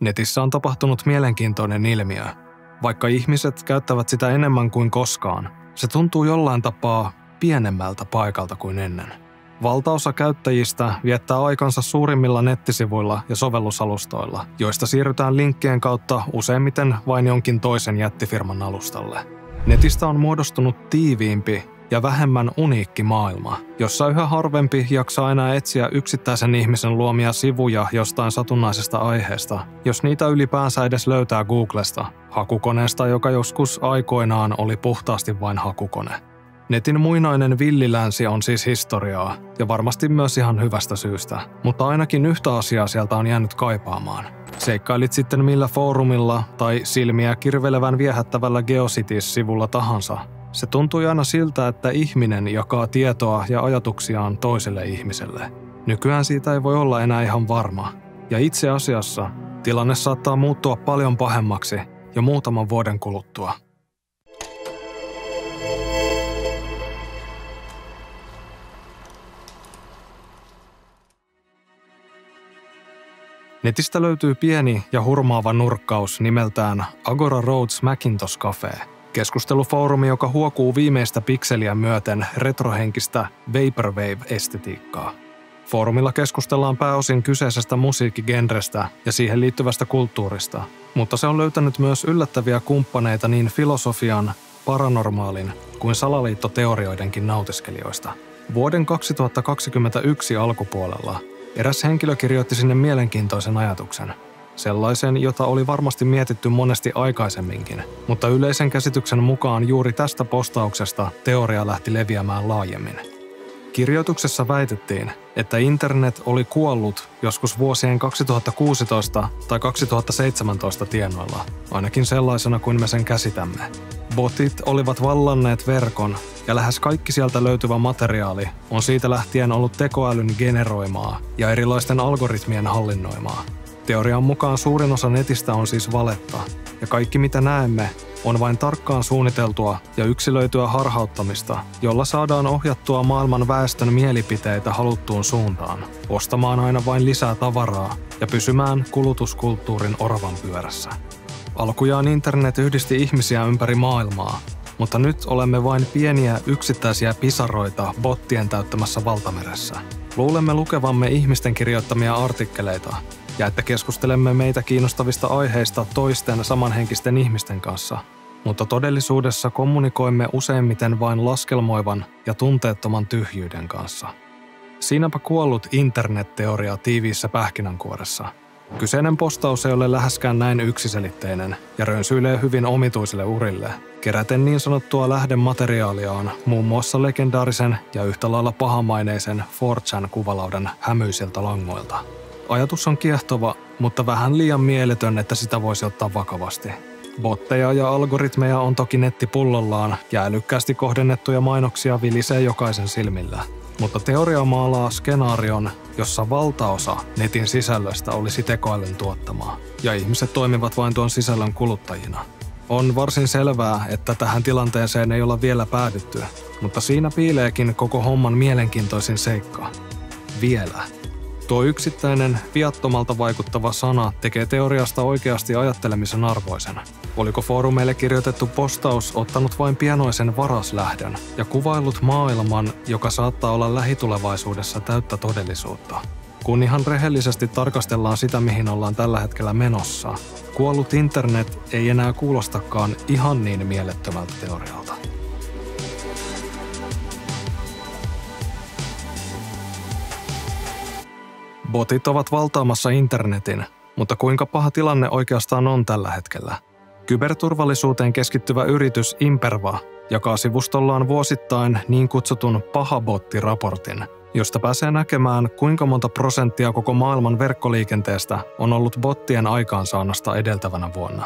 Netissä on tapahtunut mielenkiintoinen ilmiö. Vaikka ihmiset käyttävät sitä enemmän kuin koskaan, se tuntuu jollain tapaa pienemmältä paikalta kuin ennen. Valtaosa käyttäjistä viettää aikansa suurimmilla nettisivuilla ja sovellusalustoilla, joista siirrytään linkkien kautta useimmiten vain jonkin toisen jättifirman alustalle. Netistä on muodostunut tiiviimpi ja vähemmän uniikki maailma, jossa yhä harvempi jaksaa enää etsiä yksittäisen ihmisen luomia sivuja jostain satunnaisesta aiheesta, jos niitä ylipäänsä edes löytää Googlesta, hakukoneesta, joka joskus aikoinaan oli puhtaasti vain hakukone. Netin muinainen villilänsi on siis historiaa, ja varmasti myös ihan hyvästä syystä, mutta ainakin yhtä asiaa sieltä on jäänyt kaipaamaan. Seikkailit sitten millä foorumilla tai silmiä kirvelevän viehättävällä Geocities-sivulla tahansa, se tuntui aina siltä, että ihminen jakaa tietoa ja ajatuksiaan toiselle ihmiselle. Nykyään siitä ei voi olla enää ihan varma. Ja itse asiassa tilanne saattaa muuttua paljon pahemmaksi jo muutaman vuoden kuluttua. Netistä löytyy pieni ja hurmaava nurkkaus nimeltään Agora Roads Macintosh Cafe. Keskustelufoorumi, joka huokuu viimeistä pikseliä myöten retrohenkistä vaporwave-estetiikkaa. Foorumilla keskustellaan pääosin kyseisestä musiikkigenrestä ja siihen liittyvästä kulttuurista, mutta se on löytänyt myös yllättäviä kumppaneita niin filosofian, paranormaalin kuin salaliittoteorioidenkin nautiskelijoista. Vuoden 2021 alkupuolella eräs henkilö kirjoitti sinne mielenkiintoisen ajatuksen. Sellaisen, jota oli varmasti mietitty monesti aikaisemminkin, mutta yleisen käsityksen mukaan juuri tästä postauksesta teoria lähti leviämään laajemmin. Kirjoituksessa väitettiin, että internet oli kuollut joskus vuosien 2016 tai 2017 tienoilla, ainakin sellaisena kuin me sen käsitämme. Botit olivat vallanneet verkon, ja lähes kaikki sieltä löytyvä materiaali on siitä lähtien ollut tekoälyn generoimaa ja erilaisten algoritmien hallinnoimaa. Teorian mukaan suurin osa netistä on siis valetta, ja kaikki mitä näemme on vain tarkkaan suunniteltua ja yksilöityä harhauttamista, jolla saadaan ohjattua maailman väestön mielipiteitä haluttuun suuntaan, ostamaan aina vain lisää tavaraa ja pysymään kulutuskulttuurin oravan pyörässä. Alkujaan internet yhdisti ihmisiä ympäri maailmaa, mutta nyt olemme vain pieniä yksittäisiä pisaroita bottien täyttämässä valtameressä. Luulemme lukevamme ihmisten kirjoittamia artikkeleita, ja että keskustelemme meitä kiinnostavista aiheista toisten samanhenkisten ihmisten kanssa, mutta todellisuudessa kommunikoimme useimmiten vain laskelmoivan ja tunteettoman tyhjyyden kanssa. Siinäpä kuollut internetteoria tiiviissä pähkinänkuoressa. Kyseinen postaus ei ole läheskään näin yksiselitteinen ja rönsyilee hyvin omituisille urille, keräten niin sanottua lähdemateriaaliaan muun muassa legendaarisen ja yhtä lailla pahamaineisen 4chan-kuvalauden hämyisiltä langoilta. Ajatus on kiehtova, mutta vähän liian mieletön, että sitä voisi ottaa vakavasti. Botteja ja algoritmeja on toki nettipullollaan ja älykkäästi kohdennettuja mainoksia vilisee jokaisen silmillä. Mutta teoria maalaa skenaarion, jossa valtaosa netin sisällöstä olisi tekoälyn tuottamaa, ja ihmiset toimivat vain tuon sisällön kuluttajina. On varsin selvää, että tähän tilanteeseen ei olla vielä päädytty, mutta siinä piileekin koko homman mielenkiintoisin seikka. Vielä. Tuo yksittäinen, viattomalta vaikuttava sana tekee teoriasta oikeasti ajattelemisen arvoisen. Oliko foorumeille kirjoitettu postaus ottanut vain pienoisen varaslähdön ja kuvaillut maailman, joka saattaa olla lähitulevaisuudessa täyttä todellisuutta? Kun ihan rehellisesti tarkastellaan sitä, mihin ollaan tällä hetkellä menossa, kuollut internet ei enää kuulostakaan ihan niin mielettömältä teorialta. Botit ovat valtaamassa internetin, mutta kuinka paha tilanne oikeastaan on tällä hetkellä? Kyberturvallisuuteen keskittyvä yritys Imperva jakaa sivustollaan vuosittain niin kutsutun pahabottiraportin, josta pääsee näkemään, kuinka monta prosenttia koko maailman verkkoliikenteestä on ollut bottien aikaansaannasta edeltävänä vuonna.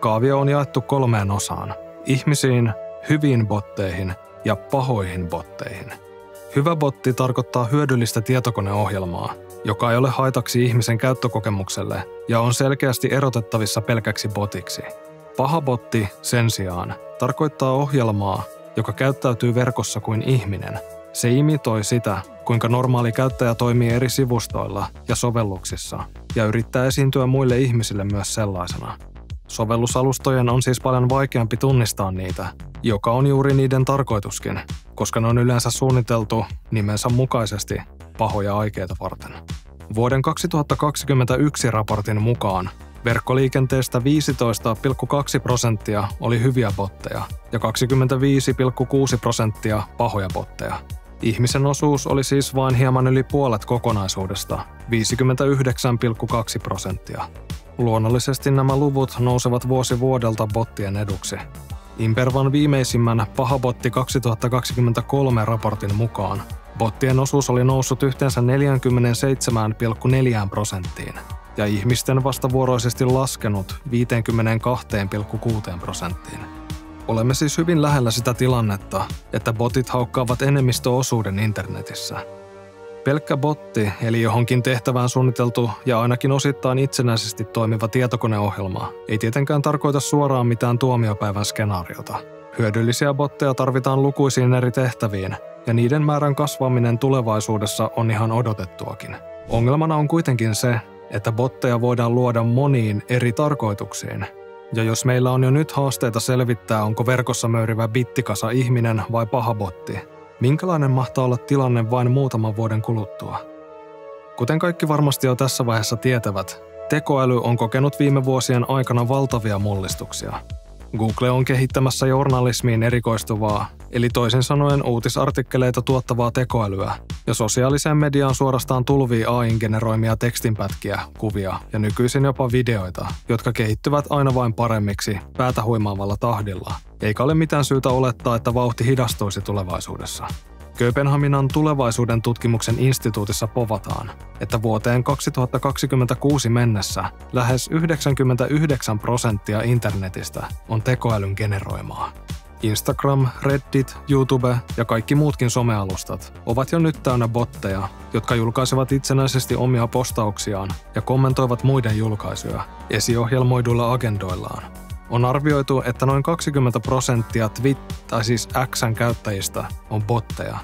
Kaavio on jaettu 3 osaan: ihmisiin, hyviin botteihin ja pahoihin botteihin. Hyvä botti tarkoittaa hyödyllistä tietokoneohjelmaa, joka ei ole haitaksi ihmisen käyttökokemukselle ja on selkeästi erotettavissa pelkäksi botiksi. Paha botti sen sijaan tarkoittaa ohjelmaa, joka käyttäytyy verkossa kuin ihminen, Se imitoi sitä, kuinka normaali käyttäjä toimii eri sivustoilla ja sovelluksissa, ja yrittää esiintyä muille ihmisille myös sellaisena. Sovellusalustojen on siis paljon vaikeampi tunnistaa niitä, joka on juuri niiden tarkoituskin, koska ne on yleensä suunniteltu nimensä mukaisesti pahoja aikeita varten. Vuoden 2021 raportin mukaan verkkoliikenteestä 15,2% oli hyviä botteja ja 25,6% pahoja botteja. Ihmisen osuus oli siis vain hieman yli puolet kokonaisuudesta, 59,2%. Luonnollisesti nämä luvut nousevat vuosi vuodelta bottien eduksi. Impervan viimeisimmän Pahabotti 2023 raportin mukaan bottien osuus oli noussut yhteensä 47,4% ja ihmisten vastavuoroisesti laskenut 52,6%. Olemme siis hyvin lähellä sitä tilannetta, että botit haukkaavat enemmistöosuuden internetissä. Pelkkä botti, eli johonkin tehtävään suunniteltu ja ainakin osittain itsenäisesti toimiva tietokoneohjelma, ei tietenkään tarkoita suoraan mitään tuomiopäivän skenaariota. Hyödyllisiä botteja tarvitaan lukuisiin eri tehtäviin, ja niiden määrän kasvaminen tulevaisuudessa on ihan odotettuakin. Ongelmana on kuitenkin se, että botteja voidaan luoda moniin eri tarkoituksiin. Ja jos meillä on jo nyt haasteita selvittää, onko verkossa möyrivä bittikasa ihminen vai paha botti, minkälainen mahtaa olla tilanne vain muutaman vuoden kuluttua? Kuten kaikki varmasti jo tässä vaiheessa tietävät, tekoäly on kokenut viime vuosien aikana valtavia mullistuksia. Google on kehittämässä journalismiin erikoistuvaa, eli toisin sanoen uutisartikkeleita tuottavaa tekoälyä, ja sosiaaliseen mediaan suorastaan tulvii AI:n generoimia tekstinpätkiä, kuvia ja nykyisin jopa videoita, jotka kehittyvät aina vain paremmiksi päätä huimaavalla tahdilla, eikä ole mitään syytä olettaa, että vauhti hidastuisi tulevaisuudessa. Kööpenhaminan tulevaisuuden tutkimuksen instituutissa povataan, että vuoteen 2026 mennessä lähes 99% internetistä on tekoälyn generoimaa. Instagram, Reddit, YouTube ja kaikki muutkin somealustat ovat jo nyt täynnä botteja, jotka julkaisevat itsenäisesti omia postauksiaan ja kommentoivat muiden julkaisuja esiohjelmoiduilla agendoillaan. On arvioitu, että noin 20% X:n käyttäjistä on botteja.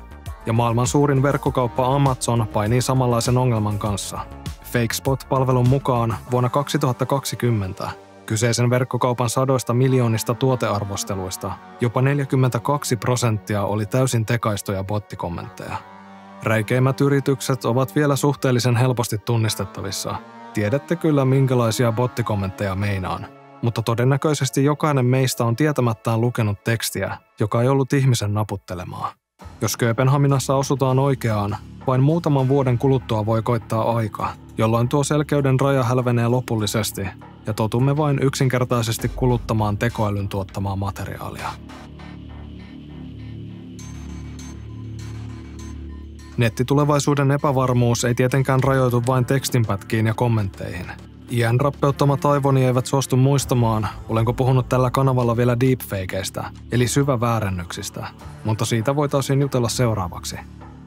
Ja maailman suurin verkkokauppa Amazon painii samanlaisen ongelman kanssa. FakeSpot-palvelun mukaan vuonna 2020 kyseisen verkkokaupan 100 miljoonista tuotearvosteluista jopa 42% oli täysin tekaistuja bottikommentteja. Räikeimmät yritykset ovat vielä suhteellisen helposti tunnistettavissa. Tiedätte kyllä, minkälaisia bottikommentteja meinaan. Mutta todennäköisesti jokainen meistä on tietämättään lukenut tekstiä, joka ei ollut ihmisen naputtelemaa. Jos Kööpenhaminassa osutaan oikeaan, vain muutaman vuoden kuluttua voi koittaa aika, jolloin tuo selkeyden raja hälvenee lopullisesti ja totumme vain yksinkertaisesti kuluttamaan tekoälyn tuottamaa materiaalia. Nettitulevaisuuden epävarmuus ei tietenkään rajoitu vain tekstinpätkiin ja kommentteihin. Iän rappeuttamat aivoni eivät suostu muistamaan, olenko puhunut tällä kanavalla vielä deepfakeista, eli syväväärännyksistä, mutta siitä voitaisiin jutella seuraavaksi.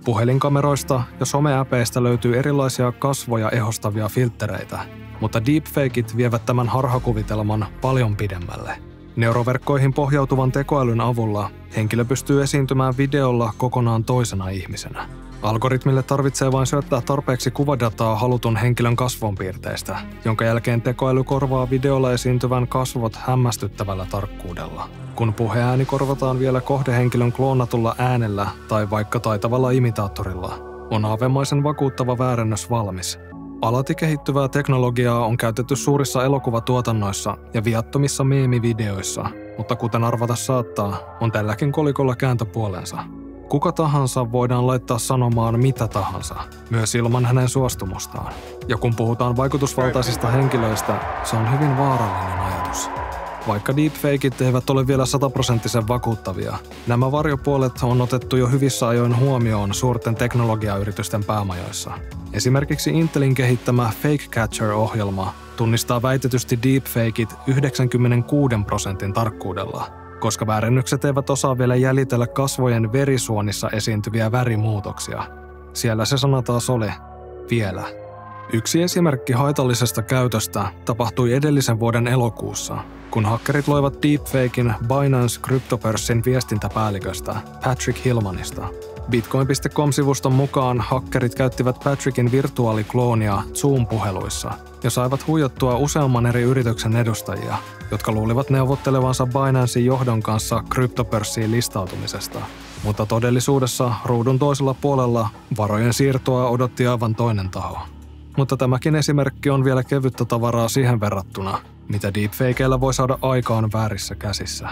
Puhelinkameroista ja someäpeistä löytyy erilaisia kasvoja ehostavia filttereitä, mutta deepfakeit vievät tämän harhakuvitelman paljon pidemmälle. Neuroverkkoihin pohjautuvan tekoälyn avulla henkilö pystyy esiintymään videolla kokonaan toisena ihmisenä. Algoritmille tarvitsee vain syöttää tarpeeksi kuvadataa halutun henkilön kasvonpiirteistä, jonka jälkeen tekoäly korvaa videolla esiintyvän kasvot hämmästyttävällä tarkkuudella. Kun puheääni korvataan vielä kohdehenkilön kloonatulla äänellä tai vaikka taitavalla imitaattorilla, on aavemaisen vakuuttava väärennös valmis. Alati kehittyvää teknologiaa on käytetty suurissa elokuvatuotannoissa ja viattomissa meemivideoissa, mutta kuten arvata saattaa, on tälläkin kolikolla kääntöpuolensa. Kuka tahansa voidaan laittaa sanomaan mitä tahansa, myös ilman hänen suostumustaan. Ja kun puhutaan vaikutusvaltaisista henkilöistä, se on hyvin vaarallinen ajatus. Vaikka deepfakeit eivät ole vielä 100% vakuuttavia, nämä varjopuolet on otettu jo hyvissä ajoin huomioon suurten teknologiayritysten päämajoissa. Esimerkiksi Intelin kehittämä Fake Catcher-ohjelma tunnistaa väitetysti deepfakeit 96% tarkkuudella, koska väärennykset eivät osaa vielä jäljitellä kasvojen verisuonissa esiintyviä värimuutoksia. Siellä se sana taas oli vielä. Yksi esimerkki haitallisesta käytöstä tapahtui edellisen vuoden elokuussa, kun hakkerit loivat deepfakein Binance-kryptopörssin viestintäpäälliköstä Patrick Hillmanista. Bitcoin.com-sivuston mukaan hakkerit käyttivät Patrickin virtuaalikloonia Zoom-puheluissa ja saivat huijattua useamman eri yrityksen edustajia, jotka luulivat neuvottelevansa Binancein johdon kanssa kryptopörssiin listautumisesta. Mutta todellisuudessa ruudun toisella puolella varojen siirtoa odotti aivan toinen taho. Mutta tämäkin esimerkki on vielä kevyttä tavaraa siihen verrattuna, mitä deepfakeillä voi saada aikaan väärissä käsissä.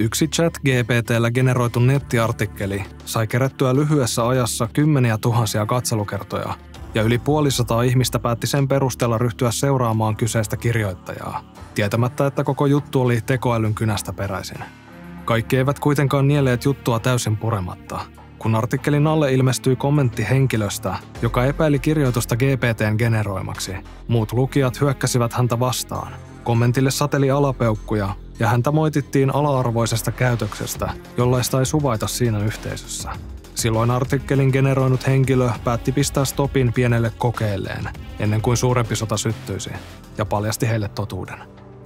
Yksi ChatGPT:llä generoitu nettiartikkeli sai kerättyä lyhyessä ajassa kymmeniä tuhansia katselukertoja, ja yli 500 ihmistä päätti sen perusteella ryhtyä seuraamaan kyseistä kirjoittajaa, tietämättä, että koko juttu oli tekoälyn kynästä peräisin. Kaikki eivät kuitenkaan nielleet juttua täysin purematta, kun artikkelin alle ilmestyi kommentti henkilöstä, joka epäili kirjoitusta GPT:n generoimaksi. Muut lukijat hyökkäsivät häntä vastaan. Kommentille sateli alapeukkuja, ja häntä moitittiin ala-arvoisesta käytöksestä, jollaista ei suvaita siinä yhteisössä. Silloin artikkelin generoinut henkilö päätti pistää stopin pienelle kokeelleen, ennen kuin suurempi sota syttyisi, ja paljasti heille totuuden.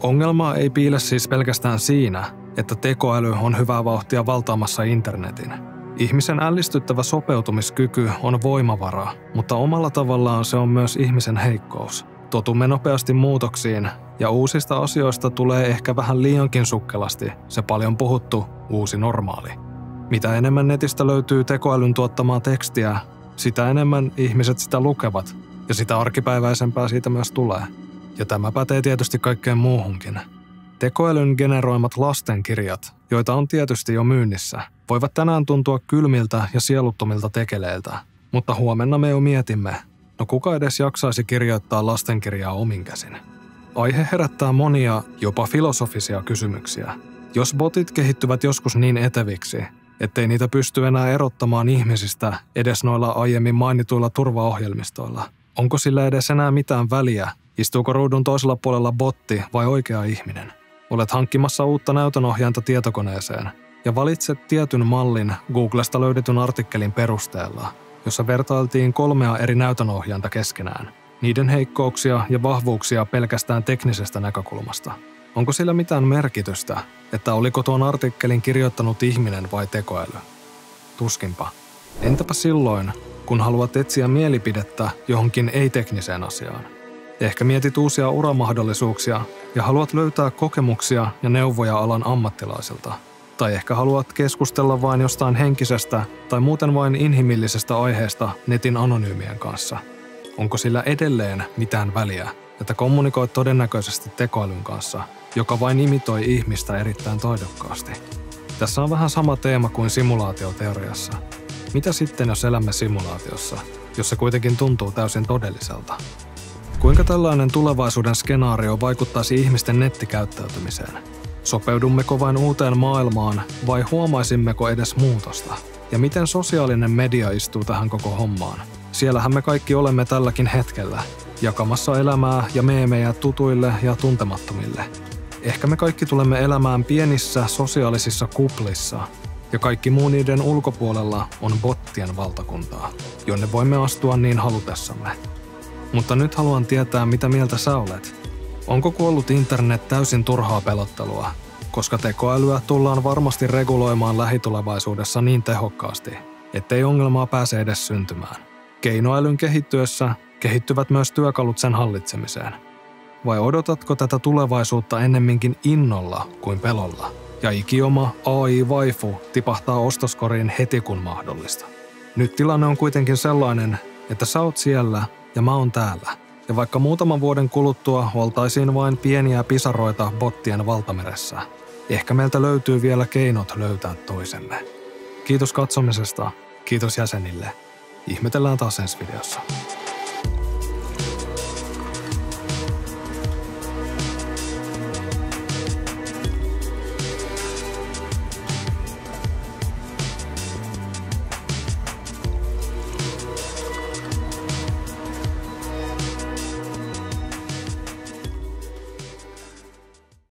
Ongelma ei piile siis pelkästään siinä, että tekoäly on hyvää vauhtia valtaamassa internetin. Ihmisen ällistyttävä sopeutumiskyky on voimavara, mutta omalla tavallaan se on myös ihmisen heikkous. Totumme nopeasti muutoksiin, ja uusista asioista tulee ehkä vähän liiankin sukkelasti se paljon puhuttu uusi normaali. Mitä enemmän netistä löytyy tekoälyn tuottamaa tekstiä, sitä enemmän ihmiset sitä lukevat, ja sitä arkipäiväisempää siitä myös tulee. Ja tämä pätee tietysti kaikkeen muuhunkin. Tekoälyn generoimat lastenkirjat, joita on tietysti jo myynnissä, voivat tänään tuntua kylmiltä ja sieluttomilta tekeleiltä, mutta huomenna me jo mietimme, no kuka edes jaksaisi kirjoittaa lastenkirjaa omin käsin? Aihe herättää monia, jopa filosofisia kysymyksiä. Jos botit kehittyvät joskus niin eteviksi, ettei niitä pysty enää erottamaan ihmisistä edes noilla aiemmin mainituilla turvaohjelmistoilla, onko sillä edes enää mitään väliä, istuuko ruudun toisella puolella botti vai oikea ihminen? Olet hankkimassa uutta näytönohjainta tietokoneeseen ja valitset tietyn mallin Googlesta löydetyn artikkelin perusteella, jossa vertailtiin 3 eri näytönohjainta keskenään, niiden heikkouksia ja vahvuuksia pelkästään teknisestä näkökulmasta. Onko sillä mitään merkitystä, että oliko tuon artikkelin kirjoittanut ihminen vai tekoäly? Tuskinpa. Entäpä silloin, kun haluat etsiä mielipidettä johonkin ei-tekniseen asiaan? Ehkä mietit uusia uramahdollisuuksia ja haluat löytää kokemuksia ja neuvoja alan ammattilaisilta. Tai ehkä haluat keskustella vain jostain henkisestä tai muuten vain inhimillisestä aiheesta netin anonyymien kanssa. Onko sillä edelleen mitään väliä, että kommunikoit todennäköisesti tekoälyn kanssa, joka vain imitoi ihmistä erittäin taidokkaasti? Tässä on vähän sama teema kuin simulaatioteoriassa. Mitä sitten, jos elämme simulaatiossa, jossa kuitenkin tuntuu täysin todelliselta? Kuinka tällainen tulevaisuuden skenaario vaikuttaisi ihmisten nettikäyttäytymiseen? Sopeudummeko vain uuteen maailmaan vai huomaisimmeko edes muutosta? Ja miten sosiaalinen media istuu tähän koko hommaan? Siellähän me kaikki olemme tälläkin hetkellä, jakamassa elämää ja meemejä tutuille ja tuntemattomille. Ehkä me kaikki tulemme elämään pienissä sosiaalisissa kuplissa, ja kaikki muu niiden ulkopuolella on bottien valtakuntaa, jonne voimme astua niin halutessamme. Mutta nyt haluan tietää, mitä mieltä sä olet. Onko kuollut internet täysin turhaa pelottelua? Koska tekoälyä tullaan varmasti reguloimaan lähitulevaisuudessa niin tehokkaasti, ettei ongelmaa pääse edes syntymään. Keinoälyn kehittyessä kehittyvät myös työkalut sen hallitsemiseen. Vai odotatko tätä tulevaisuutta ennemminkin innolla kuin pelolla? Ja ikioma AI-vaifu tipahtaa ostoskoriin heti kun mahdollista. Nyt tilanne on kuitenkin sellainen, että sä oot siellä ja mä oon täällä. Ja vaikka muutaman vuoden kuluttua oltaisiin vain pieniä pisaroita bottien valtameressä, ehkä meiltä löytyy vielä keinot löytää toisemme. Kiitos katsomisesta, kiitos jäsenille. Ihmetellään taas ensi videossa.